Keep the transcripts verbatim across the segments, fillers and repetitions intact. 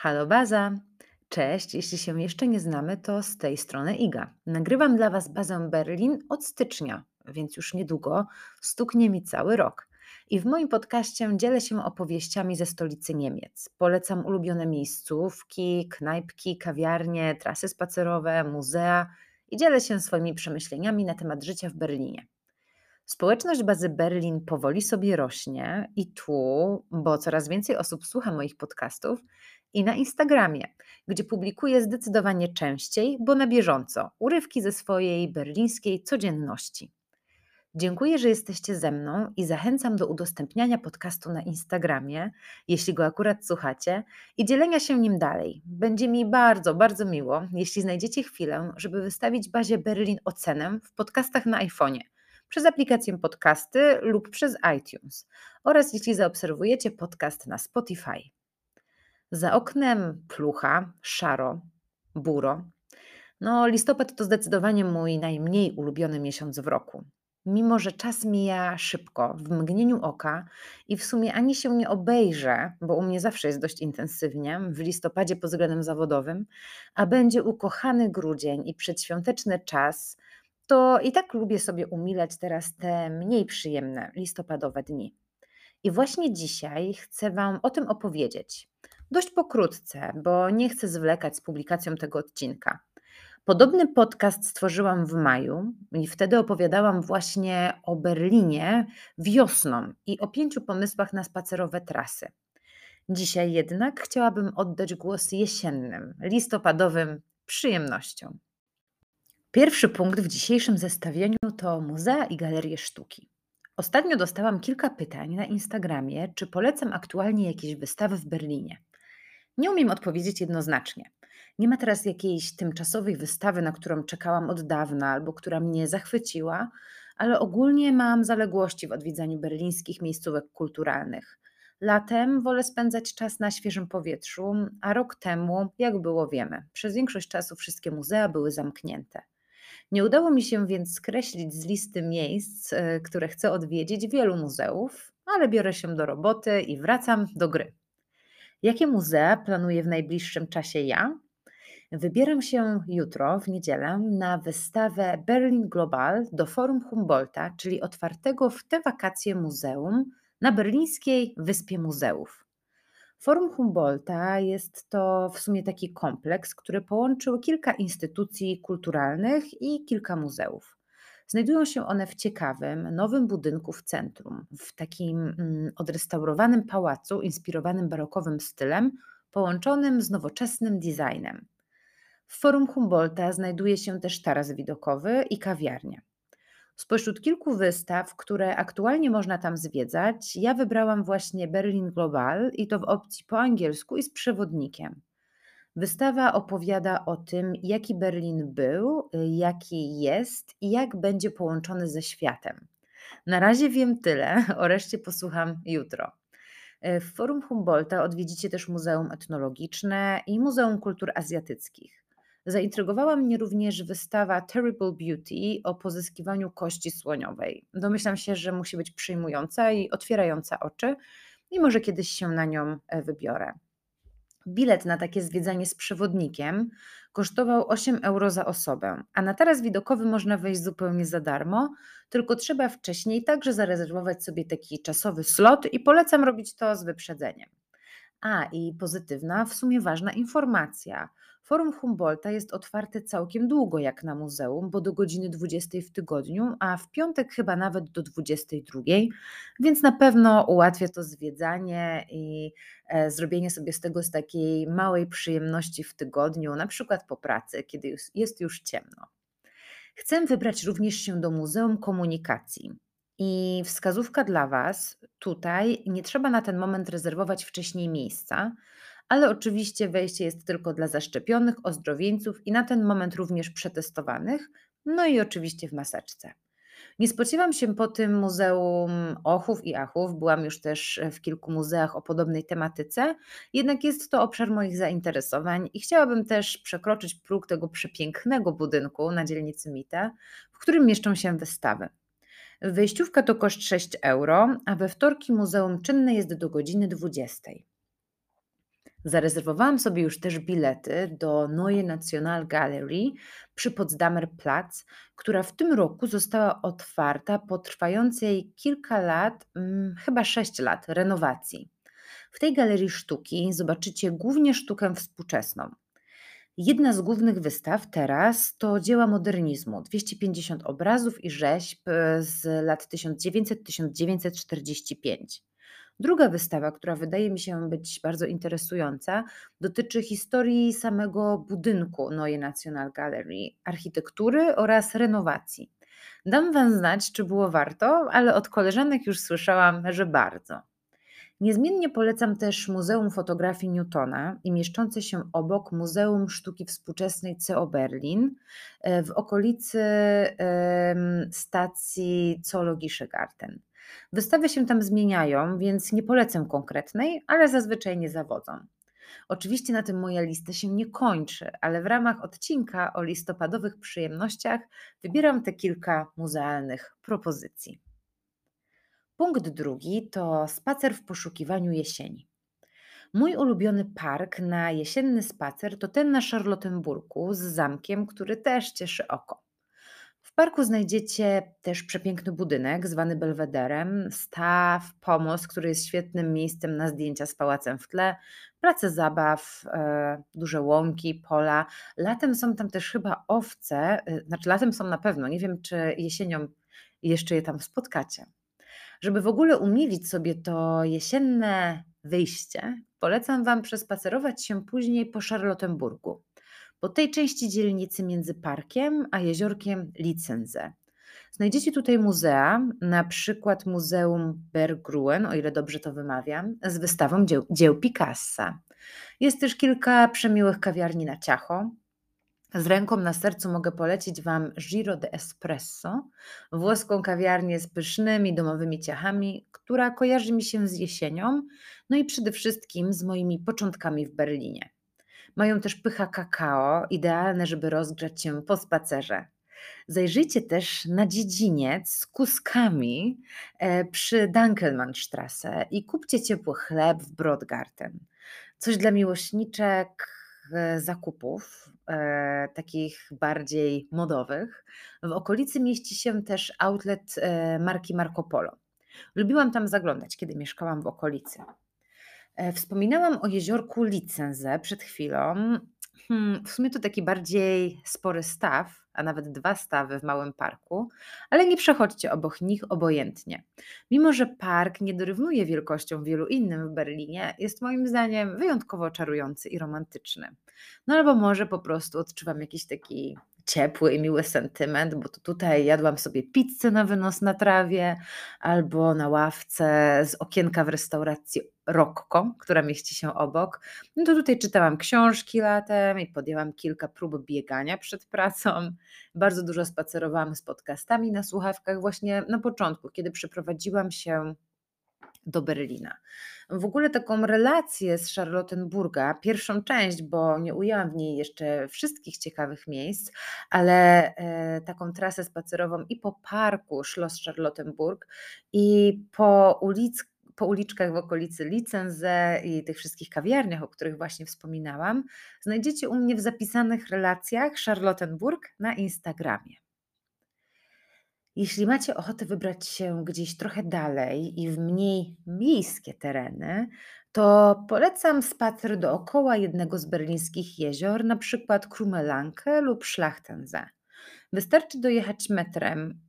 Halo Baza! Cześć, jeśli się jeszcze nie znamy, to z tej strony Iga. Nagrywam dla Was Bazę Berlin od stycznia, więc już niedługo stuknie mi cały rok. I w moim podcaście dzielę się opowieściami ze stolicy Niemiec. Polecam ulubione miejscówki, knajpki, kawiarnie, trasy spacerowe, muzea i dzielę się swoimi przemyśleniami na temat życia w Berlinie. Społeczność Bazy Berlin powoli sobie rośnie i tu, bo coraz więcej osób słucha moich podcastów, i na Instagramie, gdzie publikuję zdecydowanie częściej, bo na bieżąco, urywki ze swojej berlińskiej codzienności. Dziękuję, że jesteście ze mną i zachęcam do udostępniania podcastu na Instagramie, jeśli go akurat słuchacie, i dzielenia się nim dalej. Będzie mi bardzo, bardzo miło, jeśli znajdziecie chwilę, żeby wystawić Bazie Berlin ocenę w podcastach na iPhonie, przez aplikację podcasty lub przez iTunes oraz jeśli zaobserwujecie podcast na Spotify. Za oknem plucha, szaro, buro. No, listopad to zdecydowanie mój najmniej ulubiony miesiąc w roku. Mimo że czas mija szybko, w mgnieniu oka i w sumie ani się nie obejrzę, bo u mnie zawsze jest dość intensywnie, w listopadzie pod względem zawodowym, a będzie ukochany grudzień i przedświąteczny czas, to i tak lubię sobie umilać teraz te mniej przyjemne listopadowe dni. I właśnie dzisiaj chcę Wam o tym opowiedzieć. Dość pokrótce, bo nie chcę zwlekać z publikacją tego odcinka. Podobny podcast stworzyłam w maju i wtedy opowiadałam właśnie o Berlinie wiosną i o pięciu pomysłach na spacerowe trasy. Dzisiaj jednak chciałabym oddać głos jesiennym, listopadowym przyjemnościom. Pierwszy punkt w dzisiejszym zestawieniu to muzea i galerie sztuki. Ostatnio dostałam kilka pytań na Instagramie, czy polecam aktualnie jakieś wystawy w Berlinie. Nie umiem odpowiedzieć jednoznacznie. Nie ma teraz jakiejś tymczasowej wystawy, na którą czekałam od dawna albo która mnie zachwyciła, ale ogólnie mam zaległości w odwiedzaniu berlińskich miejscówek kulturalnych. Latem wolę spędzać czas na świeżym powietrzu, a rok temu, jak było wiemy, przez większość czasu wszystkie muzea były zamknięte. Nie udało mi się więc skreślić z listy miejsc, które chcę odwiedzić, wielu muzeów, ale biorę się do roboty i wracam do gry. Jakie muzea planuję w najbliższym czasie ja? Wybieram się jutro, w niedzielę, na wystawę Berlin Global do Forum Humboldta, czyli otwartego w te wakacje muzeum na berlińskiej Wyspie Muzeów. Forum Humboldta jest to w sumie taki kompleks, który połączył kilka instytucji kulturalnych i kilka muzeów. Znajdują się one w ciekawym, nowym budynku w centrum, w takim odrestaurowanym pałacu inspirowanym barokowym stylem, połączonym z nowoczesnym designem. W Forum Humboldta znajduje się też taras widokowy i kawiarnia. Spośród kilku wystaw, które aktualnie można tam zwiedzać, ja wybrałam właśnie Berlin Global i to w opcji po angielsku i z przewodnikiem. Wystawa opowiada o tym, jaki Berlin był, jaki jest i jak będzie połączony ze światem. Na razie wiem tyle, o reszcie posłucham jutro. W Forum Humboldta odwiedzicie też Muzeum Etnologiczne i Muzeum Kultur Azjatyckich. Zaintrygowała mnie również wystawa Terrible Beauty o pozyskiwaniu kości słoniowej. Domyślam się, że musi być przyjmująca i otwierająca oczy i może kiedyś się na nią wybiorę. Bilet na takie zwiedzanie z przewodnikiem kosztował osiem euro za osobę, a na taras widokowy można wejść zupełnie za darmo, tylko trzeba wcześniej także zarezerwować sobie taki czasowy slot i polecam robić to z wyprzedzeniem. A i pozytywna, w sumie ważna informacja. Forum Humboldta jest otwarte całkiem długo jak na muzeum, bo do godziny dwudziestej w tygodniu, a w piątek chyba nawet do dwudziestej drugiej, więc na pewno ułatwia to zwiedzanie i e, zrobienie sobie z tego z takiej małej przyjemności w tygodniu, na przykład po pracy, kiedy już, jest już ciemno. Chcę wybrać również się do Muzeum Komunikacji. I wskazówka dla Was, tutaj nie trzeba na ten moment rezerwować wcześniej miejsca, ale oczywiście wejście jest tylko dla zaszczepionych, ozdrowieńców i na ten moment również przetestowanych, no i oczywiście w maseczce. Nie spodziewam się po tym muzeum ochów i achów, byłam już też w kilku muzeach o podobnej tematyce, jednak jest to obszar moich zainteresowań i chciałabym też przekroczyć próg tego przepięknego budynku na dzielnicy Mitte, w którym mieszczą się wystawy. Wejściówka to koszt sześć euro, a we wtorki muzeum czynne jest do godziny dwudziestej. Zarezerwowałam sobie już też bilety do Neue Nationalgalerie przy Potsdamer Platz, która w tym roku została otwarta po trwającej kilka lat, hmm, chyba sześć lat, renowacji. W tej galerii sztuki zobaczycie głównie sztukę współczesną. Jedna z głównych wystaw teraz to dzieła modernizmu, dwieście pięćdziesiąt obrazów i rzeźb z lat tysiąc dziewięćset do tysiąc dziewięćset czterdziestego piątego. Druga wystawa, która wydaje mi się być bardzo interesująca, dotyczy historii samego budynku Neue Nationalgalerie, architektury oraz renowacji. Dam Wam znać, czy było warto, ale od koleżanek już słyszałam, że bardzo. Niezmiennie polecam też Muzeum Fotografii Newtona i mieszczące się obok Muzeum Sztuki Współczesnej C O Berlin w okolicy stacji Zoologische Garten. Wystawy się tam zmieniają, więc nie polecam konkretnej, ale zazwyczaj nie zawodzą. Oczywiście na tym moja lista się nie kończy, ale w ramach odcinka o listopadowych przyjemnościach wybieram te kilka muzealnych propozycji. Punkt drugi to spacer w poszukiwaniu jesieni. Mój ulubiony park na jesienny spacer to ten na Charlottenburgu z zamkiem, który też cieszy oko. W parku znajdziecie też przepiękny budynek zwany Belwederem, staw, pomost, który jest świetnym miejscem na zdjęcia z pałacem w tle, place zabaw, e, duże łąki, pola. Latem są tam też chyba owce, e, znaczy latem są na pewno, nie wiem czy jesienią jeszcze je tam spotkacie. Żeby w ogóle umilić sobie to jesienne wyjście, polecam Wam przespacerować się później po Charlottenburgu, po tej części dzielnicy między parkiem a jeziorkiem Licenze. Znajdziecie tutaj muzea, na przykład Muzeum Bergruen, o ile dobrze to wymawiam, z wystawą dzieł, dzieł Picassa. Jest też kilka przemiłych kawiarni na ciacho. Z ręką na sercu mogę polecić Wam Giro de Espresso, włoską kawiarnię z pysznymi domowymi ciachami, która kojarzy mi się z jesienią, no i przede wszystkim z moimi początkami w Berlinie. Mają też pycha kakao, idealne, żeby rozgrzać się po spacerze. Zajrzyjcie też na dziedziniec z kuskami przy Dankelmannstrasse i kupcie ciepły chleb w Brodgarten. Coś dla miłośniczek zakupów, e, takich bardziej modowych. W okolicy mieści się też outlet e, marki Marco Polo. Lubiłam tam zaglądać, kiedy mieszkałam w okolicy. E, wspominałam o jeziorku Licenze przed chwilą. Hmm, w sumie to taki bardziej spory staw, a nawet dwa stawy w małym parku, ale nie przechodźcie obok nich obojętnie. Mimo że park nie dorównuje wielkością wielu innym w Berlinie, jest moim zdaniem wyjątkowo czarujący i romantyczny. No albo może po prostu odczuwam jakiś taki ciepły i miły sentyment, bo to tutaj jadłam sobie pizzę na wynos na trawie albo na ławce z okienka w restauracji Rocko, która mieści się obok. No to tutaj czytałam książki latem i podjęłam kilka prób biegania przed pracą. Bardzo dużo spacerowałam z podcastami na słuchawkach właśnie na początku, kiedy przeprowadziłam się do Berlina. W ogóle taką relację z Charlottenburga, pierwszą część, bo nie ujęłam w niej jeszcze wszystkich ciekawych miejsc, ale e, taką trasę spacerową i po parku Schloss Charlottenburg i po ulic, po uliczkach w okolicy Licenze i tych wszystkich kawiarniach, o których właśnie wspominałam, znajdziecie u mnie w zapisanych relacjach Charlottenburg na Instagramie. Jeśli macie ochotę wybrać się gdzieś trochę dalej i w mniej miejskie tereny, to polecam spacer dookoła jednego z berlińskich jezior, na przykład Krummelanke lub Schlachtensee. Wystarczy dojechać metrem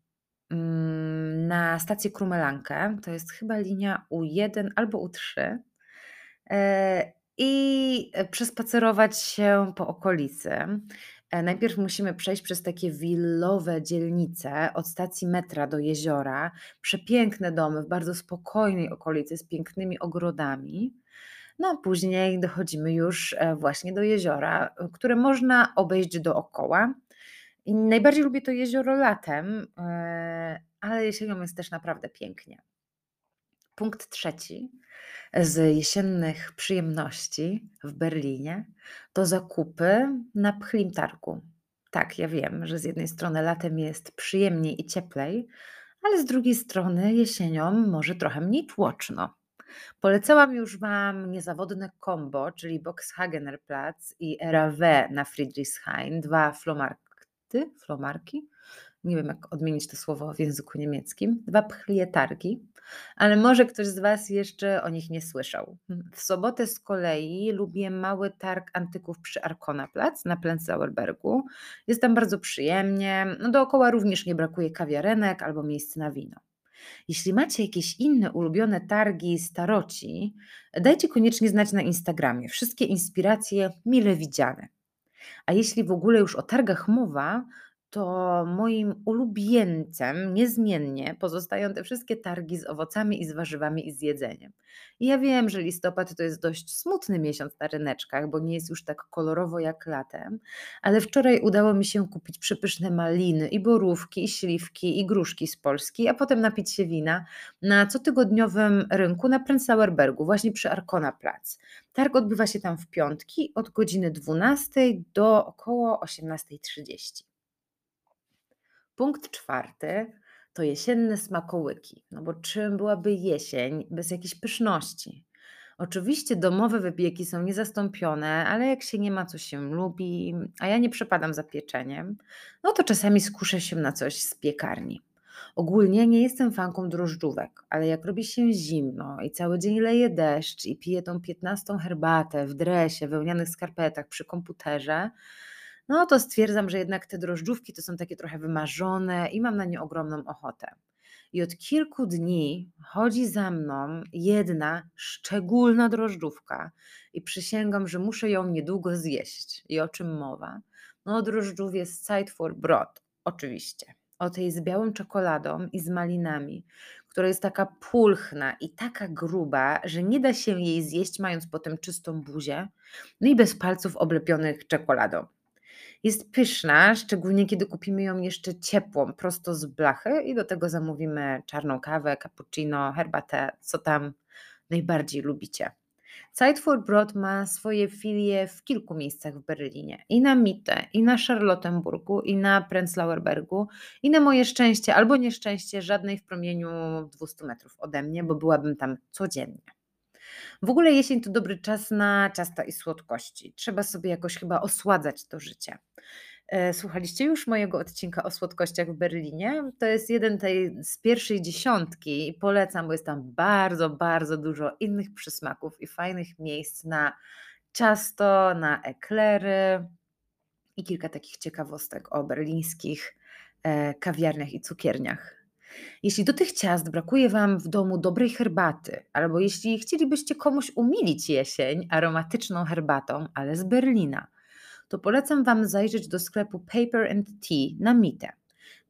na stację Krummelanke, to jest chyba linia U jeden albo U trzy, i przespacerować się po okolicy. Najpierw musimy przejść przez takie willowe dzielnice od stacji metra do jeziora. Przepiękne domy w bardzo spokojnej okolicy z pięknymi ogrodami. No a później dochodzimy już właśnie do jeziora, które można obejść dookoła. I najbardziej lubię to jezioro latem, ale jesienią jest też naprawdę pięknie. Punkt trzeci z jesiennych przyjemności w Berlinie to zakupy na pchlim targu. Tak, ja wiem, że z jednej strony latem jest przyjemniej i cieplej, ale z drugiej strony jesienią może trochę mniej tłoczno. Polecałam już Wam niezawodne kombo, czyli Boxhagener Platz i R A W na Friedrichshain, dwa flomarkty, flomarki, nie wiem jak odmienić to słowo w języku niemieckim, dwa pchlietarki, ale może ktoś z Was jeszcze o nich nie słyszał. W sobotę z kolei lubię mały targ antyków przy Arkonaplatz na Plensauerbergu. Jest tam bardzo przyjemnie, no dookoła również nie brakuje kawiarenek albo miejsc na wino. Jeśli macie jakieś inne ulubione targi staroci, dajcie koniecznie znać na Instagramie. Wszystkie inspiracje mile widziane. A jeśli w ogóle już o targach mowa, to moim ulubieńcem niezmiennie pozostają te wszystkie targi z owocami i z warzywami i z jedzeniem. I ja wiem, że listopad to jest dość smutny miesiąc na ryneczkach, bo nie jest już tak kolorowo jak latem, ale wczoraj udało mi się kupić przepyszne maliny i borówki, i śliwki, i gruszki z Polski, a potem napić się wina na cotygodniowym rynku na Prenzlauerbergu, właśnie przy Arkonaplatz. Targ odbywa się tam w piątki od godziny dwunastej do około osiemnastej trzydzieści. Punkt czwarty to jesienne smakołyki, no bo czym byłaby jesień bez jakiejś pyszności? Oczywiście domowe wypieki są niezastąpione, ale jak się nie ma, co się lubi, a ja nie przepadam za pieczeniem, no to czasami skuszę się na coś z piekarni. Ogólnie nie jestem fanką drożdżówek, ale jak robi się zimno i cały dzień leje deszcz i piję tą piętnastą herbatę w dresie, wełnianych skarpetach przy komputerze, no to stwierdzam, że jednak te drożdżówki to są takie trochę wymarzone i mam na nie ogromną ochotę. I od kilku dni chodzi za mną jedna szczególna drożdżówka i przysięgam, że muszę ją niedługo zjeść. I o czym mowa? No o drożdżówie z Zeit for Brot, oczywiście. O tej z białą czekoladą i z malinami, która jest taka pulchna i taka gruba, że nie da się jej zjeść mając potem czystą buzię, no i bez palców oblepionych czekoladą. Jest pyszna, szczególnie kiedy kupimy ją jeszcze ciepłą, prosto z blachy i do tego zamówimy czarną kawę, cappuccino, herbatę, co tam najbardziej lubicie. Zeit for Brot ma swoje filie w kilku miejscach w Berlinie. I na Mitte, i na Charlottenburgu, i na Prenzlauerbergu, i na moje szczęście albo nieszczęście żadnej w promieniu dwustu metrów ode mnie, bo byłabym tam codziennie. W ogóle jesień to dobry czas na ciasta i słodkości. Trzeba sobie jakoś chyba osładzać to życie. Słuchaliście już mojego odcinka o słodkościach w Berlinie? To jest jeden tej z pierwszej dziesiątki i polecam, bo jest tam bardzo, bardzo dużo innych przysmaków i fajnych miejsc na ciasto, na eklery i kilka takich ciekawostek o berlińskich kawiarniach i cukierniach. Jeśli do tych ciast brakuje Wam w domu dobrej herbaty, albo jeśli chcielibyście komuś umilić jesień aromatyczną herbatą, ale z Berlina, to polecam Wam zajrzeć do sklepu Paper and Tea na Mitte.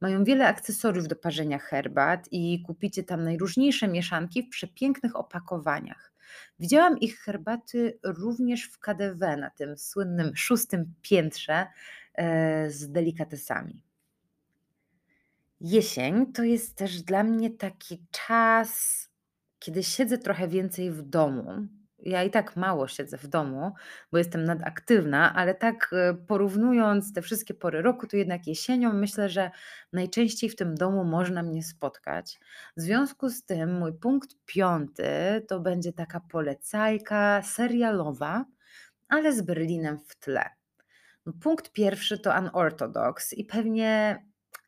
Mają wiele akcesoriów do parzenia herbat i kupicie tam najróżniejsze mieszanki w przepięknych opakowaniach. Widziałam ich herbaty również w K D W na tym słynnym szóstym piętrze e, z delikatesami. Jesień to jest też dla mnie taki czas, kiedy siedzę trochę więcej w domu. Ja i tak mało siedzę w domu, bo jestem nadaktywna, ale tak porównując te wszystkie pory roku, to jednak jesienią myślę, że najczęściej w tym domu można mnie spotkać. W związku z tym mój punkt piąty to będzie taka polecajka serialowa, ale z Berlinem w tle. No, punkt pierwszy to Unorthodox i pewnie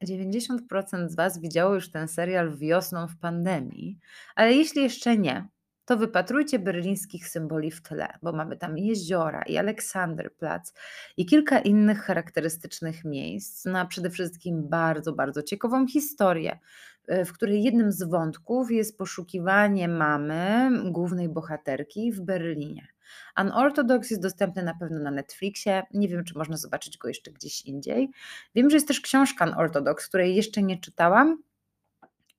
dziewięćdziesiąt procent z Was widziało już ten serial wiosną w pandemii, ale jeśli jeszcze nie, to wypatrujcie berlińskich symboli w tle, bo mamy tam jeziora i Alexanderplatz i kilka innych charakterystycznych miejsc, no a przede wszystkim bardzo, bardzo ciekawą historię, w której jednym z wątków jest poszukiwanie mamy, głównej bohaterki w Berlinie. Unorthodox jest dostępny na pewno na Netflixie, nie wiem czy można zobaczyć go jeszcze gdzieś indziej. Wiem, że jest też książka Unorthodox, której jeszcze nie czytałam,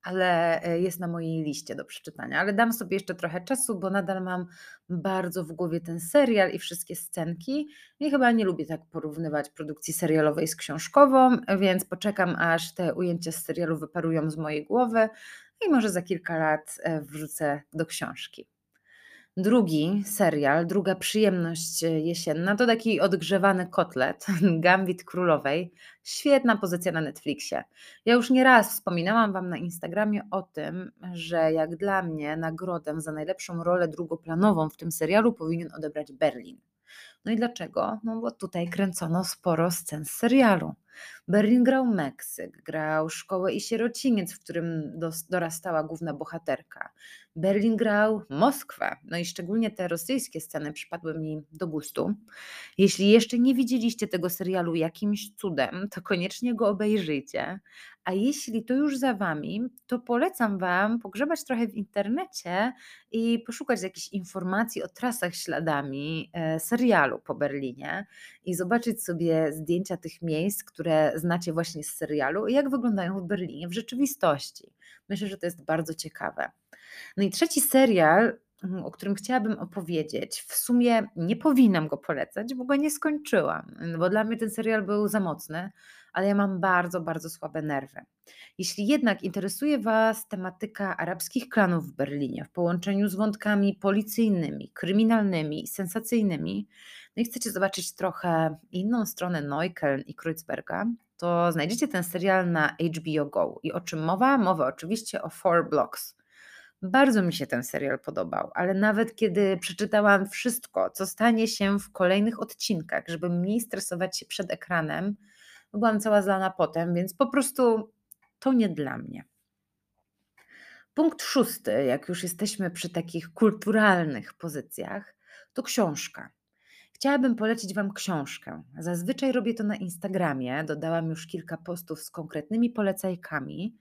ale jest na mojej liście do przeczytania, ale dam sobie jeszcze trochę czasu, bo nadal mam bardzo w głowie ten serial i wszystkie scenki i chyba nie lubię tak porównywać produkcji serialowej z książkową, więc poczekam aż te ujęcia z serialu wyparują z mojej głowy i może za kilka lat wrzucę do książki. Drugi serial, druga przyjemność jesienna to taki odgrzewany kotlet, Gambit Królowej. Świetna pozycja na Netflixie. Ja już nieraz wspominałam Wam na Instagramie o tym, że jak dla mnie nagrodę za najlepszą rolę drugoplanową w tym serialu powinien odebrać Berlin. No i dlaczego? No bo tutaj kręcono sporo scen z serialu. Berlin grał Meksyk, grał Szkołę i Sierociniec, w którym dorastała główna bohaterka. Berlin grał Moskwę, no i szczególnie te rosyjskie sceny przypadły mi do gustu. Jeśli jeszcze nie widzieliście tego serialu jakimś cudem, to koniecznie go obejrzyjcie. A jeśli to już za Wami, to polecam Wam pogrzebać trochę w internecie i poszukać jakichś informacji o trasach śladami serialu po Berlinie i zobaczyć sobie zdjęcia tych miejsc, które znacie właśnie z serialu i jak wyglądają w Berlinie w rzeczywistości. Myślę, że to jest bardzo ciekawe. No i trzeci serial, o którym chciałabym opowiedzieć, w sumie nie powinnam go polecać, bo go nie skończyłam, bo dla mnie ten serial był za mocny, ale ja mam bardzo, bardzo słabe nerwy. Jeśli jednak interesuje Was tematyka arabskich klanów w Berlinie w połączeniu z wątkami policyjnymi, kryminalnymi i sensacyjnymi, no i chcecie zobaczyć trochę inną stronę Neukölln i Kreuzberga, to znajdziecie ten serial na H B O Go. I o czym mowa? Mowa oczywiście o Four Blocks. Bardzo mi się ten serial podobał, ale nawet kiedy przeczytałam wszystko, co stanie się w kolejnych odcinkach, żeby mniej stresować się przed ekranem, byłam cała zlana potem, więc po prostu to nie dla mnie. Punkt szósty, jak już jesteśmy przy takich kulturalnych pozycjach, to książka. Chciałabym polecić Wam książkę. Zazwyczaj robię to na Instagramie, dodałam już kilka postów z konkretnymi polecajkami,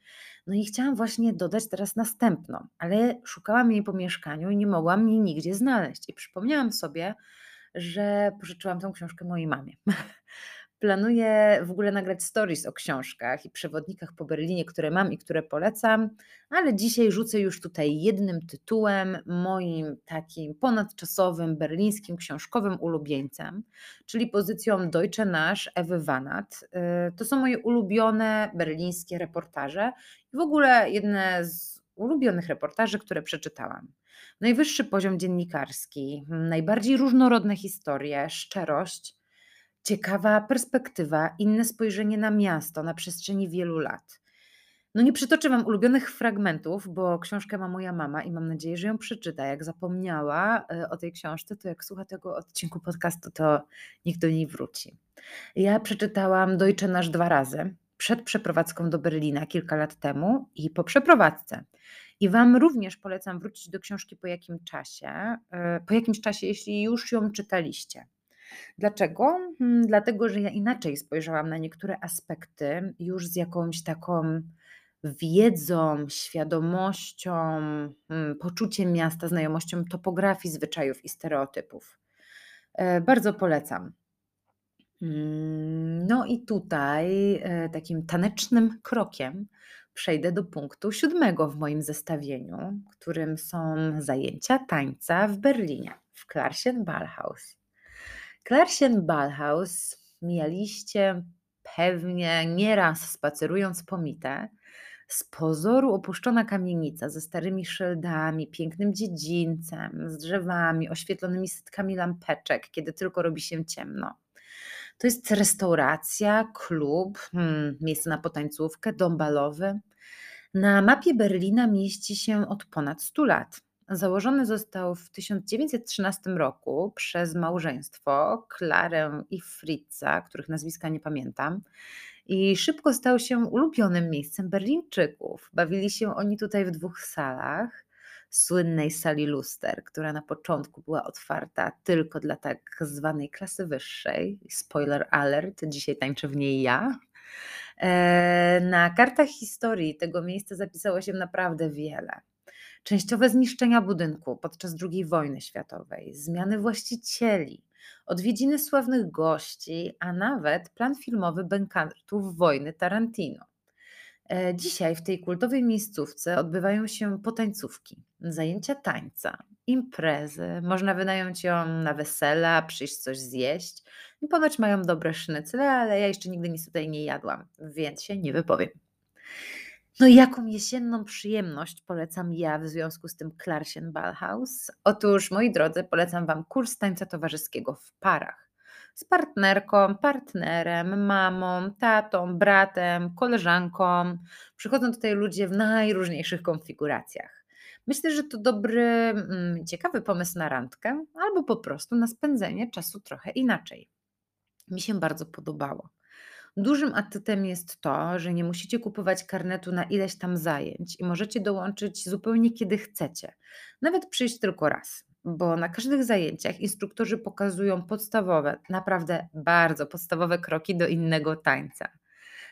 no i chciałam właśnie dodać teraz następną, ale szukałam jej po mieszkaniu i nie mogłam jej nigdzie znaleźć. I przypomniałam sobie, że pożyczyłam tą książkę mojej mamie. Planuję w ogóle nagrać stories o książkach i przewodnikach po Berlinie, które mam i które polecam, ale dzisiaj rzucę już tutaj jednym tytułem, moim takim ponadczasowym berlińskim książkowym ulubieńcem, czyli pozycją Deutsche Nasz Ewy Wanat. To są moje ulubione berlińskie reportaże i w ogóle jedne z ulubionych reportaży, które przeczytałam. Najwyższy poziom dziennikarski, najbardziej różnorodne historie, szczerość, ciekawa perspektywa, inne spojrzenie na miasto na przestrzeni wielu lat. No nie przytoczę Wam ulubionych fragmentów, bo książkę ma moja mama i mam nadzieję, że ją przeczyta. Jak zapomniała o tej książce, to jak słucha tego odcinku podcastu, to niech do niej wróci. Ja przeczytałam Deutsche Nasz dwa razy, przed przeprowadzką do Berlina kilka lat temu i po przeprowadzce. I Wam również polecam wrócić do książki po jakim czasie, po jakimś czasie, jeśli już ją czytaliście. Dlaczego? Dlatego, że ja inaczej spojrzałam na niektóre aspekty, już z jakąś taką wiedzą, świadomością, poczuciem miasta, znajomością topografii, zwyczajów i stereotypów. Bardzo polecam. No i tutaj takim tanecznym krokiem przejdę do punktu siódmego w moim zestawieniu, którym są zajęcia tańca w Berlinie, w Clärchens Ballhaus. Clärchens Ballhaus mijaliście pewnie nieraz spacerując po Mitte. Z pozoru opuszczona kamienica ze starymi szyldami, pięknym dziedzińcem, z drzewami, oświetlonymi setkami lampeczek, kiedy tylko robi się ciemno. To jest restauracja, klub, hmm, miejsce na potańcówkę, dom balowy. Na mapie Berlina mieści się od ponad stu lat. Założony został w tysiąc dziewięćset trzynastym roku przez małżeństwo Klarę i Fritza, których nazwiska nie pamiętam, i szybko stał się ulubionym miejscem Berlińczyków. Bawili się oni tutaj w dwóch salach, słynnej sali luster, która na początku była otwarta tylko dla tak zwanej klasy wyższej. Spoiler alert, dzisiaj tańczę w niej ja. Na kartach historii tego miejsca zapisało się naprawdę wiele. Częściowe zniszczenia budynku podczas drugiej wojny światowej, zmiany właścicieli, odwiedziny sławnych gości, a nawet plan filmowy bękartów wojny Tarantino. Dzisiaj w tej kultowej miejscówce odbywają się potańcówki, zajęcia tańca, imprezy, można wynająć ją na wesela, przyjść coś zjeść i ponoć mają dobre sznycle, ale ja jeszcze nigdy nic tutaj nie jadłam, więc się nie wypowiem. No i jaką jesienną przyjemność polecam ja w związku z tym Clärchens Ballhaus? Otóż, moi drodzy, polecam Wam kurs tańca towarzyskiego w parach. Z partnerką, partnerem, mamą, tatą, bratem, koleżanką. Przychodzą tutaj ludzie w najróżniejszych konfiguracjach. Myślę, że to dobry, ciekawy pomysł na randkę albo po prostu na spędzenie czasu trochę inaczej. Mi się bardzo podobało. Dużym atutem jest to, że nie musicie kupować karnetu na ileś tam zajęć i możecie dołączyć zupełnie kiedy chcecie. Nawet przyjść tylko raz, bo na każdych zajęciach instruktorzy pokazują podstawowe, naprawdę bardzo podstawowe kroki do innego tańca.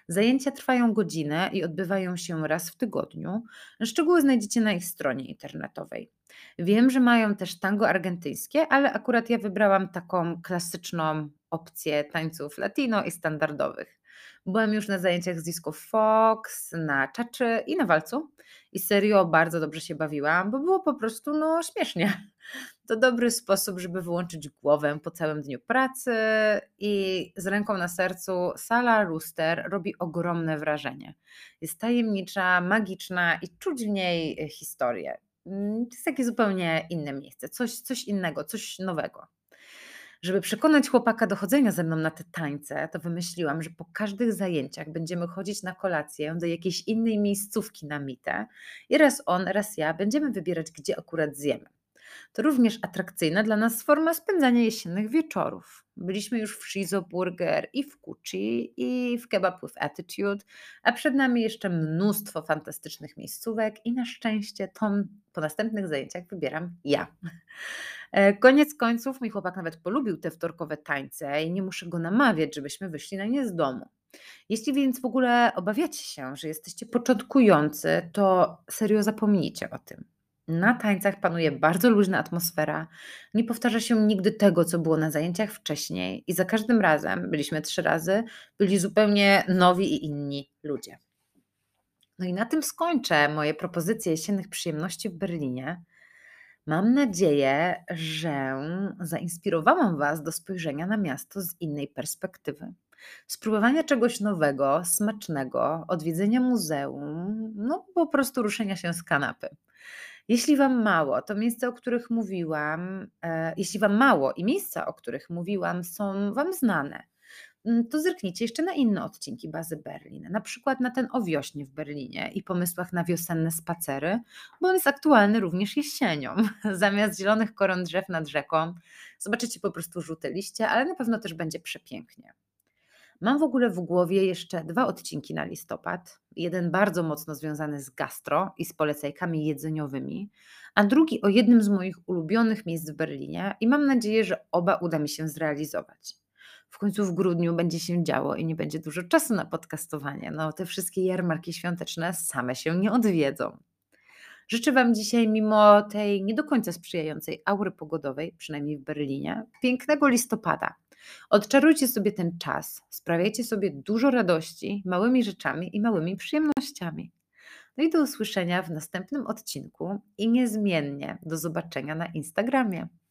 Zajęcia trwają godzinę i odbywają się raz w tygodniu. Szczegóły znajdziecie na ich stronie internetowej. Wiem, że mają też tango argentyńskie, ale akurat ja wybrałam taką klasyczną opcję tańców latino i standardowych. Byłam już na zajęciach z disco fox, na czaczy i na walcu i serio bardzo dobrze się bawiłam, bo było po prostu no śmiesznie. To dobry sposób, żeby wyłączyć głowę po całym dniu pracy i z ręką na sercu sala Rooster robi ogromne wrażenie. Jest tajemnicza, magiczna i czuć w niej historię. To jest takie zupełnie inne miejsce, coś, coś innego, coś nowego. Żeby przekonać chłopaka do chodzenia ze mną na te tańce, to wymyśliłam, że po każdych zajęciach będziemy chodzić na kolację do jakiejś innej miejscówki na Mitte i raz on, raz ja będziemy wybierać, gdzie akurat zjemy. To również atrakcyjna dla nas forma spędzania jesiennych wieczorów. Byliśmy już w Shiso Burger i w Kuchi i w Kebab with Attitude, a przed nami jeszcze mnóstwo fantastycznych miejscówek i na szczęście tą po następnych zajęciach wybieram ja. Koniec końców mój chłopak nawet polubił te wtorkowe tańce i nie muszę go namawiać, żebyśmy wyszli na nie z domu. Jeśli więc w ogóle obawiacie się, że jesteście początkujący, to serio zapomnijcie o tym. Na tańcach panuje bardzo luźna atmosfera, nie powtarza się nigdy tego, co było na zajęciach wcześniej i za każdym razem, byliśmy trzy razy, byli zupełnie nowi i inni ludzie. No i na tym skończę moje propozycje jesiennych przyjemności w Berlinie. Mam nadzieję, że zainspirowałam Was do spojrzenia na miasto z innej perspektywy. Spróbowania czegoś nowego, smacznego, odwiedzenia muzeum, no po prostu ruszenia się z kanapy. Jeśli Wam mało, to miejsca, o których mówiłam, e, jeśli Wam mało i miejsca, o których mówiłam, są Wam znane, to zerknijcie jeszcze na inne odcinki Bazy Berlin, na przykład na ten o wiośnie w Berlinie i pomysłach na wiosenne spacery, bo on jest aktualny również jesienią. Zamiast zielonych koron drzew nad rzeką zobaczycie po prostu żółte liście, ale na pewno też będzie przepięknie. Mam w ogóle w głowie jeszcze dwa odcinki na listopad. Jeden bardzo mocno związany z gastro i z polecajkami jedzeniowymi, a drugi o jednym z moich ulubionych miejsc w Berlinie i mam nadzieję, że oba uda mi się zrealizować. W końcu w grudniu będzie się działo i nie będzie dużo czasu na podcastowanie. No, te wszystkie jarmarki świąteczne same się nie odwiedzą. Życzę Wam dzisiaj, mimo tej nie do końca sprzyjającej aury pogodowej, przynajmniej w Berlinie, pięknego listopada. Odczarujcie sobie ten czas, sprawiajcie sobie dużo radości małymi rzeczami i małymi przyjemnościami. No i do usłyszenia w następnym odcinku i niezmiennie do zobaczenia na Instagramie.